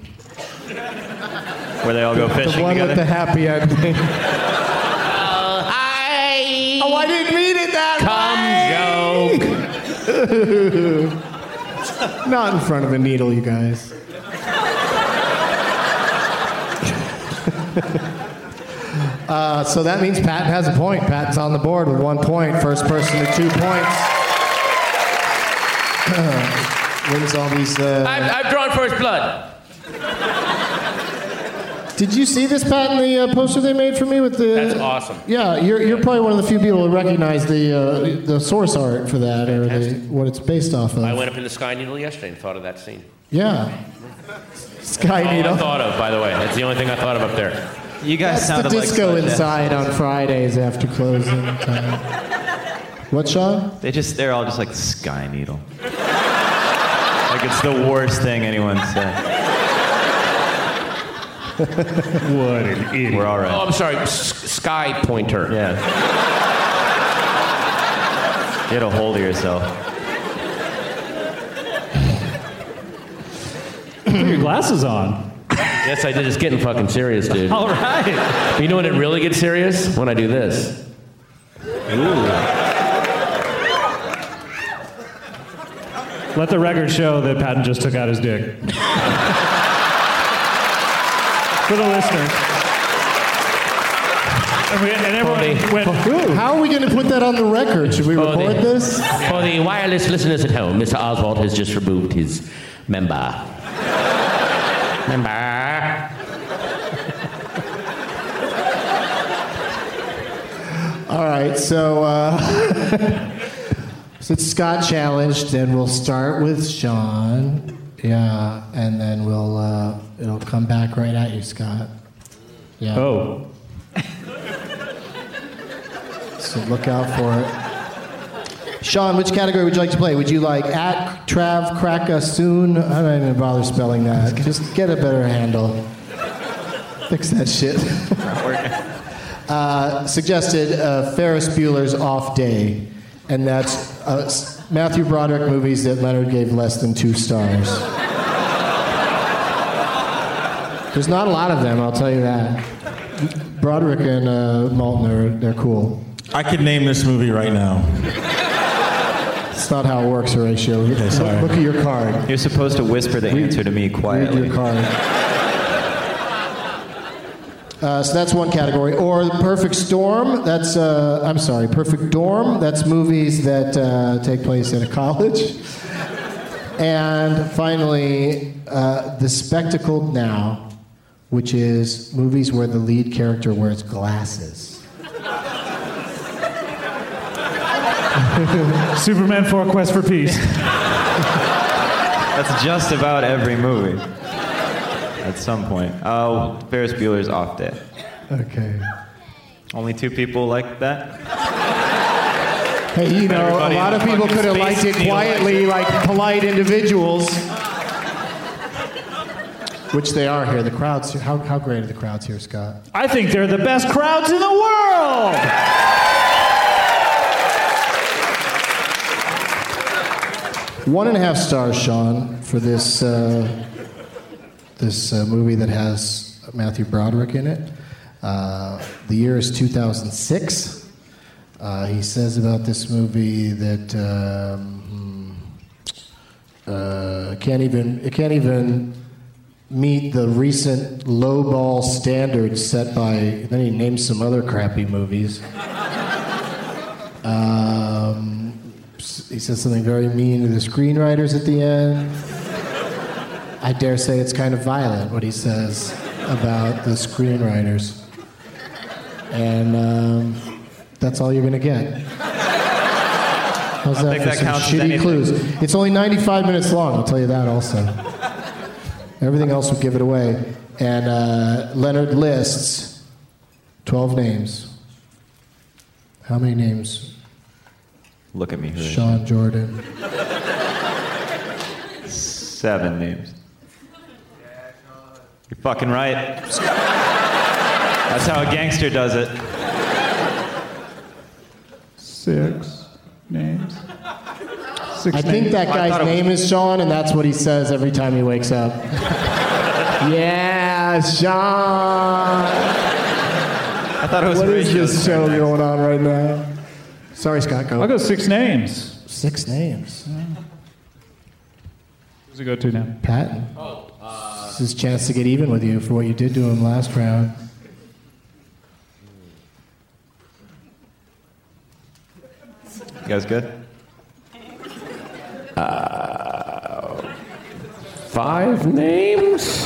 Where they all go fishing together? The one together? With the happy ending. Uh, I... Oh, I didn't mean it that way! Come joke. Not in front of a needle, you guys. uh, so that means Patton has a point. Patton's on the board with one point. First person to two points. Wins all these... Uh... I've, I've drawn first blood. Did you see this, Patton, the uh, poster they made for me with the... That's awesome. Yeah, you're you're probably one of the few people who recognize the uh, the source art for that. Fantastic. Or the, what it's based off of. I went up in the Sky Needle yesterday and thought of that scene. Yeah. Sky That's Needle. All I thought of, by the way. That's the only thing I thought of up there. You guys That's the disco like inside on Fridays after closing time. What, Sean? They just, they're all just like Sky Needle. Like it's the worst thing anyone said. What an idiot. We're all right. Oh, I'm sorry. S- sky pointer. Yeah. Get a hold of yourself. Put your glasses on. Yes, I did. It's getting fucking serious, dude. All right. But you know when it really gets serious? When I do this. Ooh. Let the record show that Patton just took out his dick. For the listeners. And, we, and everyone went, ooh. How are we going to put that on the record? Should we for record the, this? For the wireless listeners at home, Mister Oswalt has just removed his member. Remember? All right, so uh, since Scott challenged, then we'll start with Sean. Yeah, and then we'll uh, it'll come back right at you, Scott. Yeah. Oh. So look out for it. Sean, which category would you like to play? Would you like at Trav Kraka soon? I'm not even gonna bother spelling that. Just get a better handle. Fix that shit. uh, suggested uh, Ferris Bueller's Off Day, and that's uh, Matthew Broderick movies that Leonard gave less than two stars. There's not a lot of them, I'll tell you that. Broderick and uh, Maltin, are, they're cool. I could name this movie right now. It's not how it works, Horatio. Okay, sorry. Look, look at your card. You're supposed to whisper the we, answer to me quietly. Read your card. Uh, so that's one category. Or Perfect Storm, that's, uh, I'm sorry, Perfect Dorm, that's movies that uh, take place at a college. And finally, uh, The Spectacled Now, which is movies where the lead character wears glasses. Superman four, Quest for Peace. That's just about every movie. At some point. Oh, Ferris Bueller's Off Day. Okay. Only two people liked that? Hey, you know, everybody a lot of people could have liked it quietly, like polite individuals. Which they are here. The crowds, how, how great are the crowds here, Scott? I think they're the best crowds in the world! One and a half stars, Sean, for this... Uh, This uh, movie that has Matthew Broderick in it. Uh, the year is two thousand six. Uh, he says about this movie that um, uh, can't even it can't even meet the recent lowball standards set by. Then he names some other crappy movies. um, he says something very mean to the screenwriters at the end. I dare say it's kind of violent, what he says about the screenwriters. And um, that's all you're going to get. How's I that think for that some counts shitty as clues? It's only ninety-five minutes long, I'll tell you that also. Everything else would give it away. And uh, Leonard lists twelve names. How many names? Look at me. Here. Sean Jordan. Seven names. You're fucking right. That's how a gangster does it. Six names. Six I names. think that guy's name was... is Sean, and that's what he says every time he wakes up. Yeah, Sean. I thought it was. What is this show next? Going on right now? Sorry, Scott. Go. I'll go six names. Six names. Yeah. Who's it go to now? Patton. Oh. His chance to get even with you for what you did to him last round. You guys good? Uh, five names?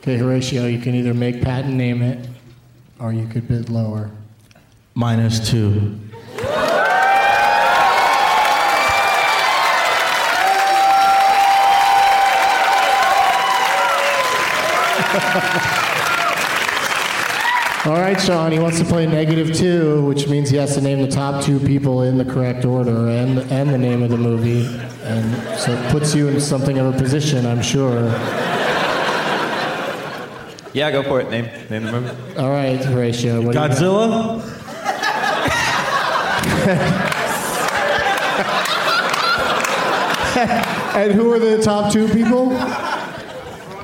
Okay, Horatio, you can either make Patton name it, or you could bid lower. Minus two. All right, Sean, he wants to play negative two, which means he has to name the top two people in the correct order and and the name of the movie. And so it puts you in something of a position, I'm sure. Yeah, go for it. Name name the movie. All right, Horatio. What Godzilla? And who are the top two people?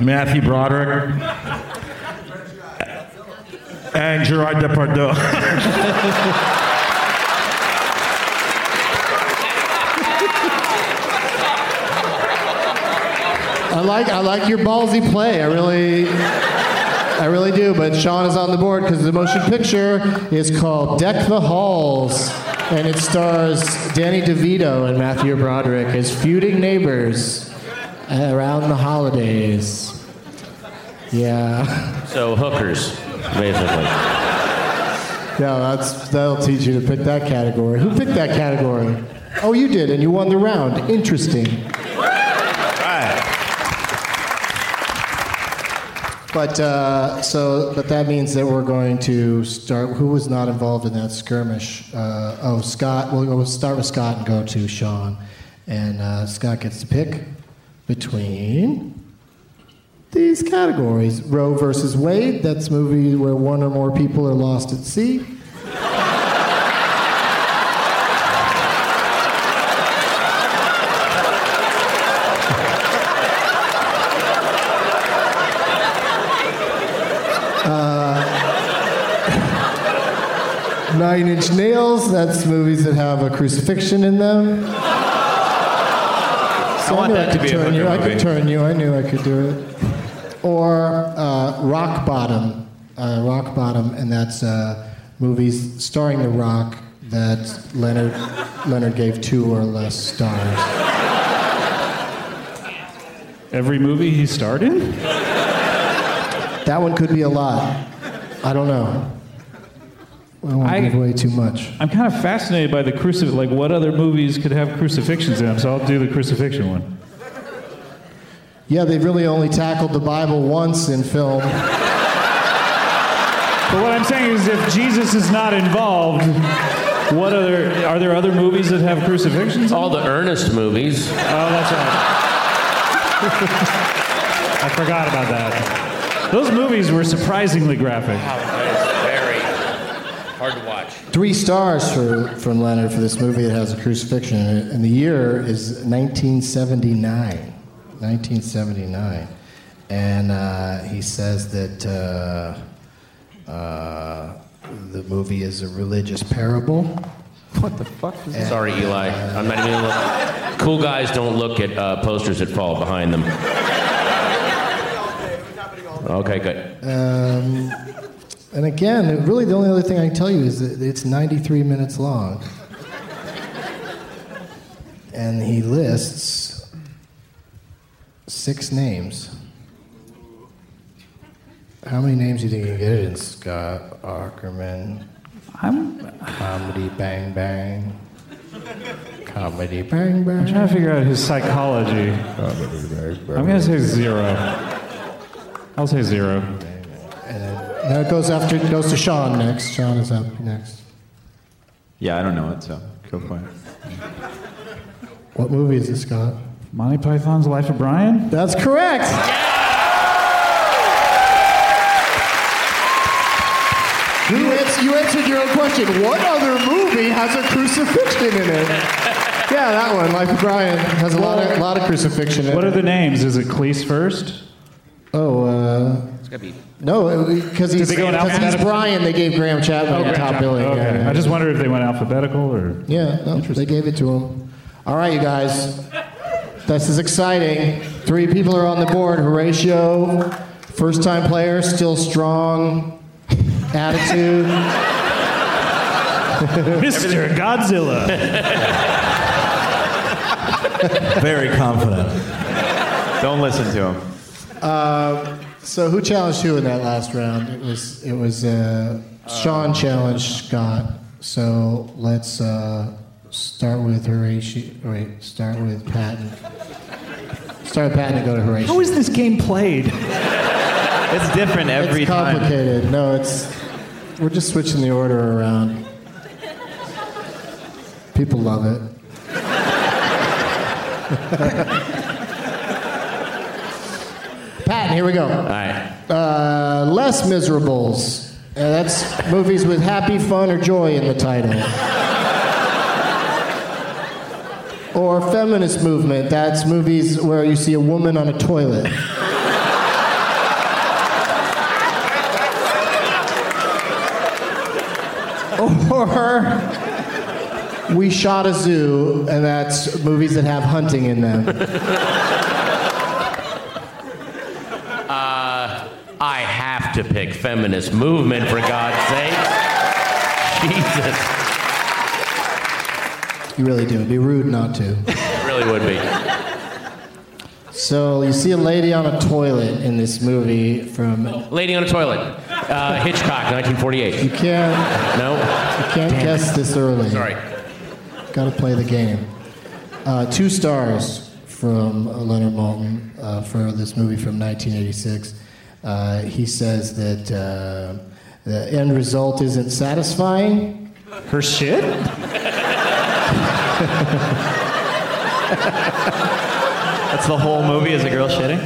Matthew Broderick and Gerard Depardieu. I like I like your ballsy play. I really I really do. But Sean is on the board because the motion picture is called Deck the Halls, and it stars Danny DeVito and Matthew Broderick as feuding neighbors. around the holidays. Yeah. So hookers, basically. Yeah, that's, that'll teach you to pick that category. Who picked that category? Oh, you did, and you won the round. Interesting. But uh, so, but that means that we're going to start. Who was not involved in that skirmish? Uh, oh, Scott. We'll, we'll start with Scott and go to Sean. And uh, Scott gets to pick between these categories: Roe versus Wade. That's a movie where one or more people are lost at sea. Nine Inch Nails, that's movies that have a crucifixion in them. So I, want I knew that I could to be turn a you, movie. I could turn you, I knew I could do it. Or uh, Rock Bottom, uh, Rock Bottom, and that's uh, movies starring The Rock that Leonard Leonard gave two or less stars. Every movie he starred in? That one could be a lot. I don't know. I won't I, give away too much. I'm kind of fascinated by the crucifix. Like, what other movies could have crucifixions in them? So I'll do the crucifixion one. Yeah, they've really only tackled the Bible once in film. But what I'm saying is, if Jesus is not involved, what other are there other movies that have crucifixions? All the Ernest movies. Oh, that's right. I forgot about that. Those movies were surprisingly graphic. Hard to watch. Three stars for, from Leonard for this movie that has a crucifixion in it. And the year is nineteen seventy-nine. nineteen seventy-nine. And uh, he says that uh, uh, the movie is a religious parable. What the fuck is this? Sorry, Eli. Uh, I'm not even looking. Cool guys don't look at uh, posters that fall behind them. Okay, good. Um... And again, really the only other thing I can tell you is that it's ninety-three minutes long. And he lists six names. How many names do you think you can get it in? Scott Aukerman. I'm... Comedy Bang Bang. Comedy Bang Bang. I'm trying to figure out his psychology. Comedy Bang Bang. I'm going to say zero. I'll say zero. And then Now it goes after it goes to Sean next. Sean is up next. Yeah, I don't know it, so go for it. What movie is this, Scott? Monty Python's Life of Brian? That's correct! Yeah! You, answer, you answered your own question. What other movie has a crucifixion in it? Yeah, that one, Life of Brian, has a lot of, lot of crucifixion in it. What are the names? Is it Cleese first? Oh, uh... Be. No, because he's, he's Brian. They gave Graham Chapman oh, the top billing. Okay. Yeah, yeah. I just wonder if they went alphabetical or. Yeah, no, they gave it to him. All right, you guys, this is exciting. Three people are on the board. Horatio, first-time player, still strong, attitude. Mister Godzilla. Very confident. Don't listen to him. Uh, So who challenged who in that last round? It was it was uh, Sean challenged Scott. So let's uh, start with Horatio. Wait, start with Patton. Start with Patton and go to Horatio. How is this game played? It's different every time. It's complicated. Time. No, it's we're just switching the order around. People love it. Patton, here we go. All right. Uh, less Miserables. Uh, that's movies with happy, fun, or joy in the title. Or feminist movement. That's movies where you see a woman on a toilet. Or We Shot a Zoo, and that's movies that have hunting in them. I have to pick feminist movement, for God's sake. Jesus. You really do. It'd be rude not to. It really would be. So you see a lady on a toilet in this movie from... Lady on a Toilet. Uh, Hitchcock, nineteen forty-eight. You can't... No? You can't Damn. guess this early. Sorry. Got to play the game. Uh, two stars from Leonard Maltin uh, for this movie from nineteen eighty-six. Uh, he says that uh, the end result isn't satisfying. Her shit? That's the whole movie, is a girl shitting?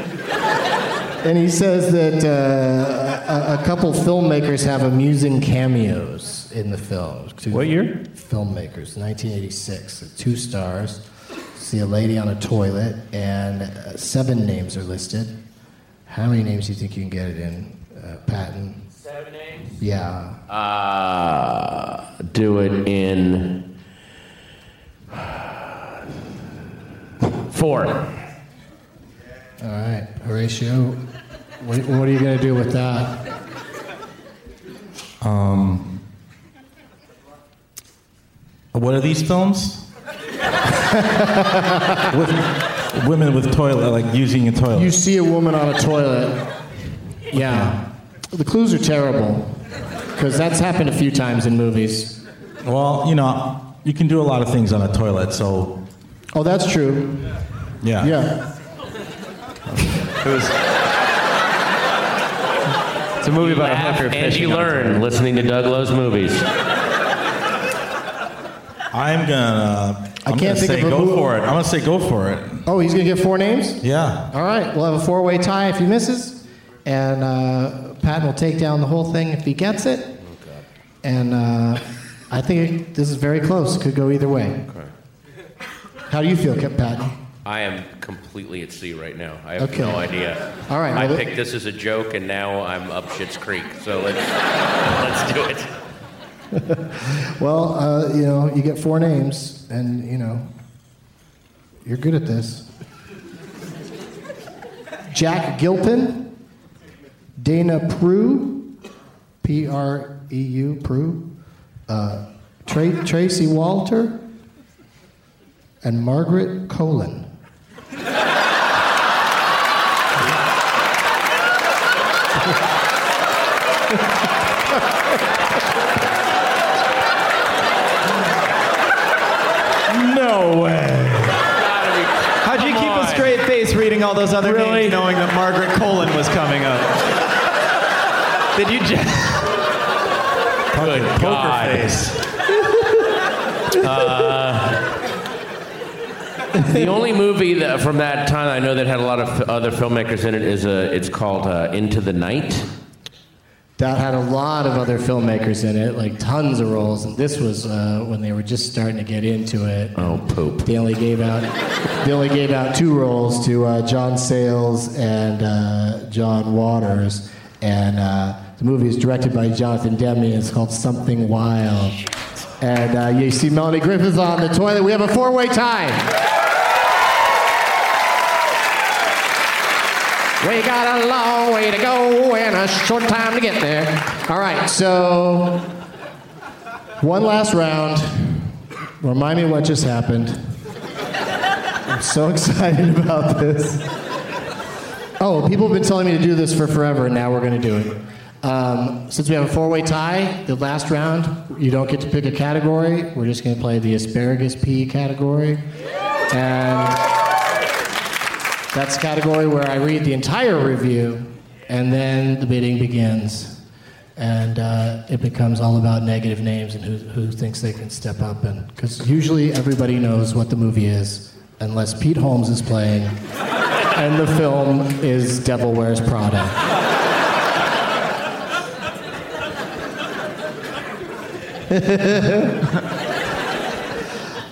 And he says that uh, a, a couple filmmakers have amusing cameos in the film. Two what year? Filmmakers, nineteen eighty-six. So two stars. See a lady on a toilet, and uh, seven names are listed. How many names do you think you can get it in, uh, Patton? Seven names? Yeah. Uh, do it in... Four. All right, Horatio, what, what are you going to do with that? Um, what are these films? With women with toilet, like using a toilet. You see a woman on a toilet. Yeah. The clues are terrible, because that's happened a few times in movies. Well, you know, you can do a lot of things on a toilet, so... Oh, that's true. Yeah. Yeah. It was. It's a movie about a hooker fishing. And you learn listening to Doug Lowe's movies. I'm gonna. I'm I can't gonna think say of a go movie. for it. I'm gonna say go for it. Oh, he's gonna get four names? Yeah. All right. We'll have a four-way tie if he misses, and uh, Patton will take down the whole thing if he gets it. Oh, God. And uh, I think this is very close. It could go either way. Okay. How do you feel, Patton? I am completely at sea right now. I have okay. no idea. All right, well, I picked this as a joke, and now I'm up Schitt's Creek. So let's let's do it. Well, uh, you know, you get four names, and you know, you're good at this. Jack Gilpin, Dana Prue, P R E U, Prue, uh, Tra- Tracy Walter. And Margaret Colin. No way. How'd you keep a straight face reading all those other really? names, knowing that Margaret Colin was coming up? Did you just... Good poker God. face. Uh... The only movie that, from that time I know that had a lot of f- other filmmakers in it is a. It's called uh, Into the Night. That had a lot of other filmmakers in it, like tons of roles. And this was uh, when they were just starting to get into it. Oh, poop! They only gave out. They only gave out two roles to uh, John Sayles and uh, John Waters. And uh, the movie is directed by Jonathan Demme. It's called Something Wild. And uh, you see Melanie Griffith on the toilet. We have a four-way tie. We got a long way to go and a short time to get there. All right, so one last round. Remind me what just happened. I'm so excited about this. Oh, people have been telling me to do this for forever, and now we're going to do it. Um, since we have a four-way tie, the last round, you don't get to pick a category. We're just going to play the asparagus pea category. And... that's the category where I read the entire review, and then the bidding begins. And uh, it becomes all about negative names and who, who thinks they can step up. And because usually everybody knows what the movie is, unless Pete Holmes is playing, and the film is Devil Wears Prada.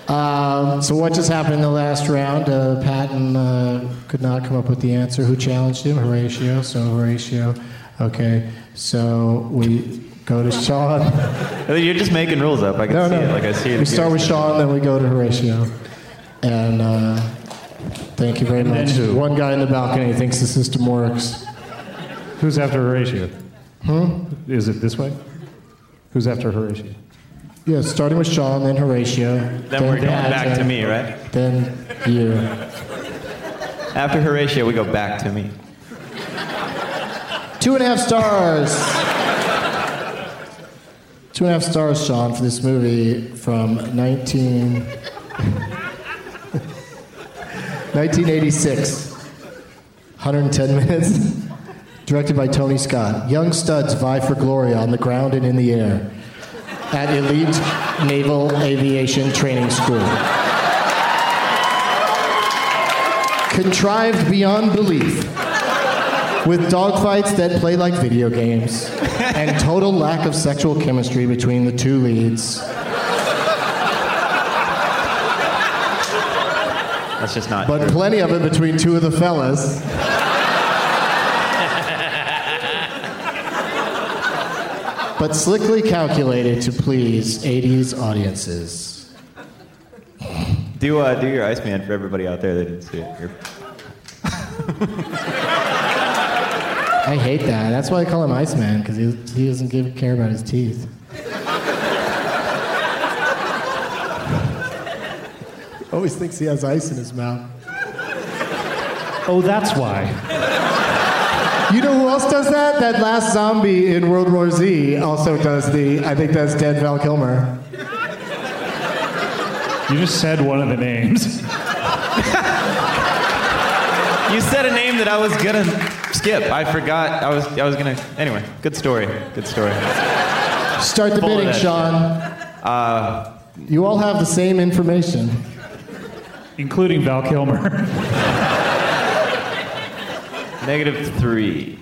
Um, so what just happened in the last round? Uh, Patton uh, could not come up with the answer. Who challenged him? Horatio. So Horatio. Okay. So we go to Sean. You're just making rules up. I can no, see no. it. Like I see it. We start with Sean, then we go to Horatio. And uh, thank you very much. One guy in the balcony thinks the system works. Who's after Horatio? Hmm? Is it this way? Who's after Horatio? Yeah, starting with Sean, then Horatio. Then, then we're going back to me, right? Then you. After Horatio, we go back to me. Two and a half stars. Two and a half stars, Sean, for this movie from nineteen eighty-six. one hundred ten minutes. Directed by Tony Scott. Young studs vie for glory on the ground and in the air at elite Naval Aviation Training School. Contrived beyond belief, with dogfights that play like video games and total lack of sexual chemistry between the two leads. That's just not But true. Plenty of it between two of the fellas. But slickly calculated to please eighties audiences. Do uh, do your Iceman for everybody out there that didn't see it. I hate that. That's why I call him Iceman, because he, he doesn't give care about his teeth. Always thinks he has ice in his mouth. Oh, that's why. You know who else does that? That last zombie in World War Z also does the, I think that's dead Val Kilmer. You just said one of the names. You said a name that I was gonna skip. I forgot. I was I was gonna, anyway, good story, good story. Start the Full bidding, Sean. Uh, you all have the same information. Including Val Kilmer. Negative three.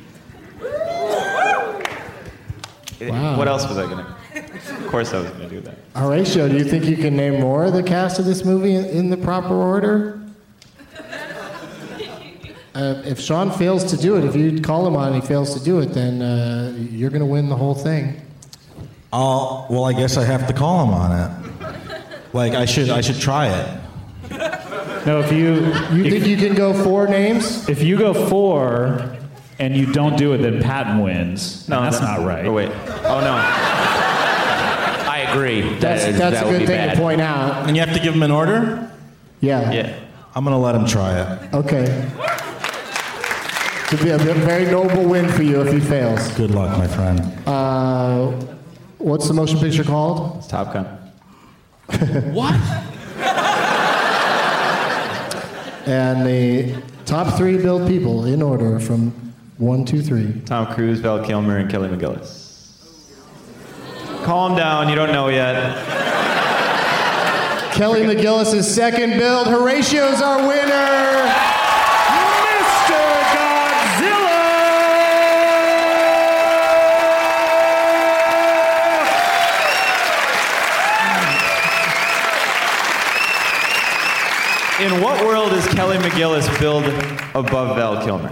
Wow. What else was I gonna? Of course I was gonna do that. Horatio, do you think you can name more of the cast of this movie in, in the proper order? Uh, if Sean fails to do it, if you call him on and he fails to do it, then uh, you're gonna win the whole thing. Oh, well, I guess I have to call him on it. Like I should, I should try it. No, if you... You if, think you can go four names? If you go four and you don't do it, then Patton wins. No, that's, that's not right. Oh, wait. Oh, no. I agree. That's, that, that's that a good thing bad. to point out. And you have to give him an order? Yeah. Yeah. I'm going to let him try it. Okay. It would be a very noble win for you if he fails. Good luck, my friend. Uh, what's the motion picture called? It's Top Gun. What? And the top three billed people in order from one, two, three. Tom Cruise, Val Kilmer, and Kelly McGillis. Calm down, you don't know yet. Kelly McGillis is second billed. Horatio's our winner, Mister Godzilla! In what world is Kelly McGillis billed above Val Kilmer?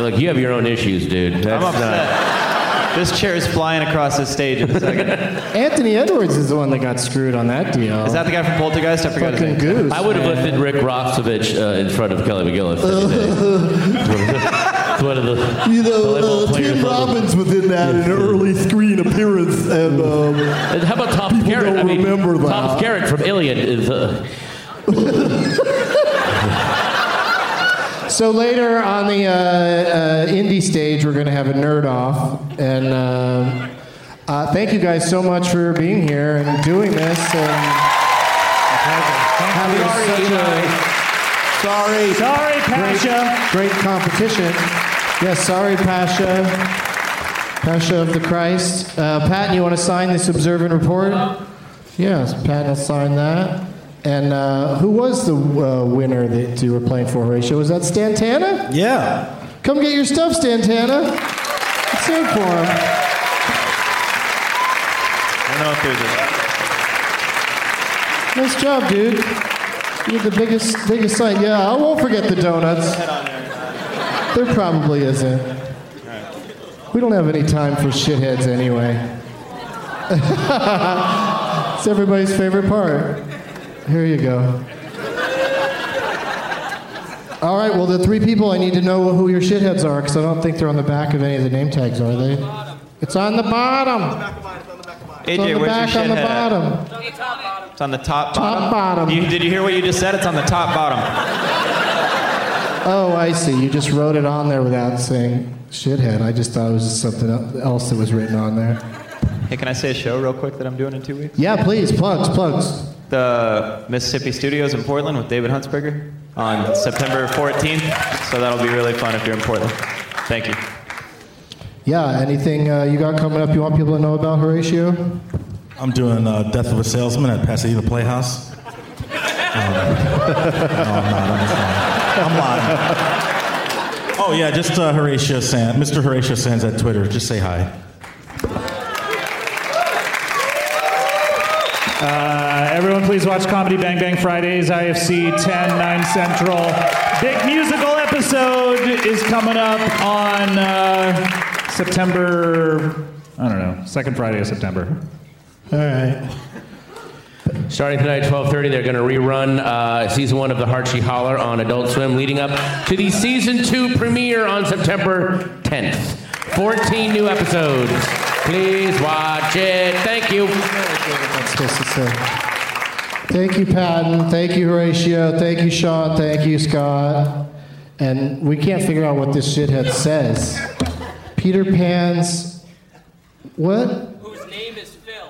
Look, you have your own issues, dude. That's I'm upset. Not... This chair is flying across the stage in a second. Anthony Edwards is the one that got screwed on that deal. Is that the guy from Poltergeist? I forgot his name. Goose, I would have man. lifted Rick Rossovich uh, in front of Kelly McGillis. It's one of the... You know, uh, Tim Robbins was in that, an early screen appearance, and... Um, and how about Tom Skerritt? Don't I mean, remember that. Tom Skerritt from Iliad is... Uh, So later on the uh, uh, indie stage, we're going to have a nerd off, and uh, uh, thank you guys so much for being here and doing this. And having such a sorry, sorry, Pasha, great, great competition. Yes, sorry, Pasha, Pasha of the Christ. Uh, Patton, you want to sign this Observe and Report? Yes, Patton will sign that. And uh, who was the uh, winner that you were playing for, Horatio? Was that Stantana? Yeah. Come get your stuff, Stantana. Let's hear it for him. I don't know if there's a... Nice job, dude. You had the biggest, biggest sign. Yeah, I won't forget the donuts. There probably isn't. We don't have any time for shitheads anyway. It's everybody's favorite part. Here you go. All right, well, the three people, I need to know who your shitheads are, because I don't think they're on the back of any of the name tags, are they? It's on the bottom. It's on the back on the bottom. It's on the top bottom. Top bottom. You, did you hear what you just said? It's on the top bottom. Oh, I see. You just wrote it on there without saying shithead. I just thought it was just something else that was written on there. Hey, can I say a show real quick that I'm doing in two weeks? Yeah, please. Plugs, plugs. The Mississippi Studios in Portland with David Huntsberger on September fourteenth. So that'll be really fun if you're in Portland. Thank you. Yeah, anything uh, you got coming up you want people to know about, Horatio? I'm doing uh, Death of a Salesman at Pasadena Playhouse. Um, no, I'm not. I'm just lying. I'm lying. Oh, yeah, just uh, Horatio Sanz. Mister Horatio Sanz at Twitter. Just say hi. Uh, everyone, please watch Comedy Bang Bang Fridays, I F C ten, nine Central. Big musical episode is coming up on uh, September, I don't know, second Friday of September. All right. Starting tonight at twelve thirty, they're going to rerun uh, season one of The Heart She Holler on Adult Swim, leading up to the season two premiere on September tenth. fourteen new episodes. Please watch it. Thank you. Thank you, Patton. Thank you, Horatio. Thank you, Sean. Thank you, Scott. And we can't figure out what this shithead says. Peter Pan's... What? Whose name is Phil.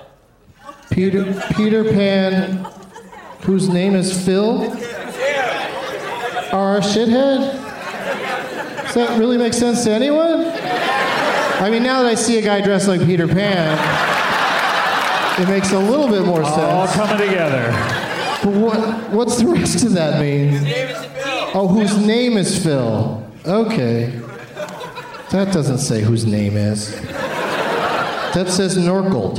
Peter, Peter Pan... Whose name is Phil? Our shithead? Does that really make sense to anyone? I mean, now that I see a guy dressed like Peter Pan, it makes a little bit more sense. All coming together. But what, what's the rest of that mean? Whose name is Phil. Oh, whose name is Phil. Okay. That doesn't say whose name is. That says Norkled.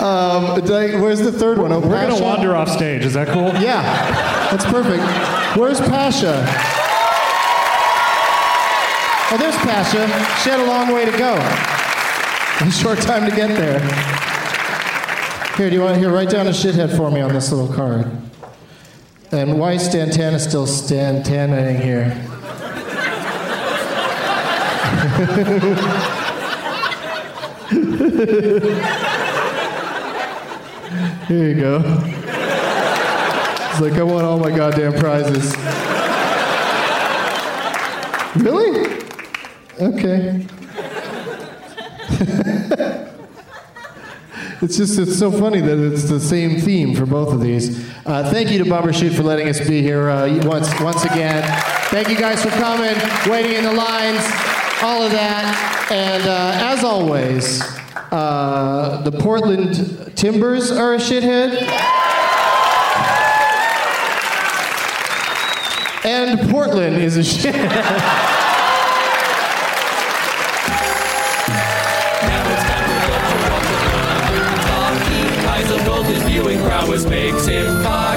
um, I, where's the third one? Oh, We're going to wander off stage. Is that cool? Yeah. That's perfect. Where's Pasha? Oh, there's Pasha. She had a long way to go. A short time to get there. Here, do you want to here, write down a shithead for me on this little card. And why is Stantana still Stantanaing here? Here you go. It's like, I won all my goddamn prizes. Really? Okay. It's just, it's so funny that it's the same theme for both of these. Uh, thank you to Bumbershoot for letting us be here uh, once once again. Thank you guys for coming, waiting in the lines, all of that. And uh, as always, uh, the Portland Timbers are a shithead. And Portland is a shit. Now it's time for Doctor Walter Connor. Talking eyes of gold, his viewing prowess makes him fine.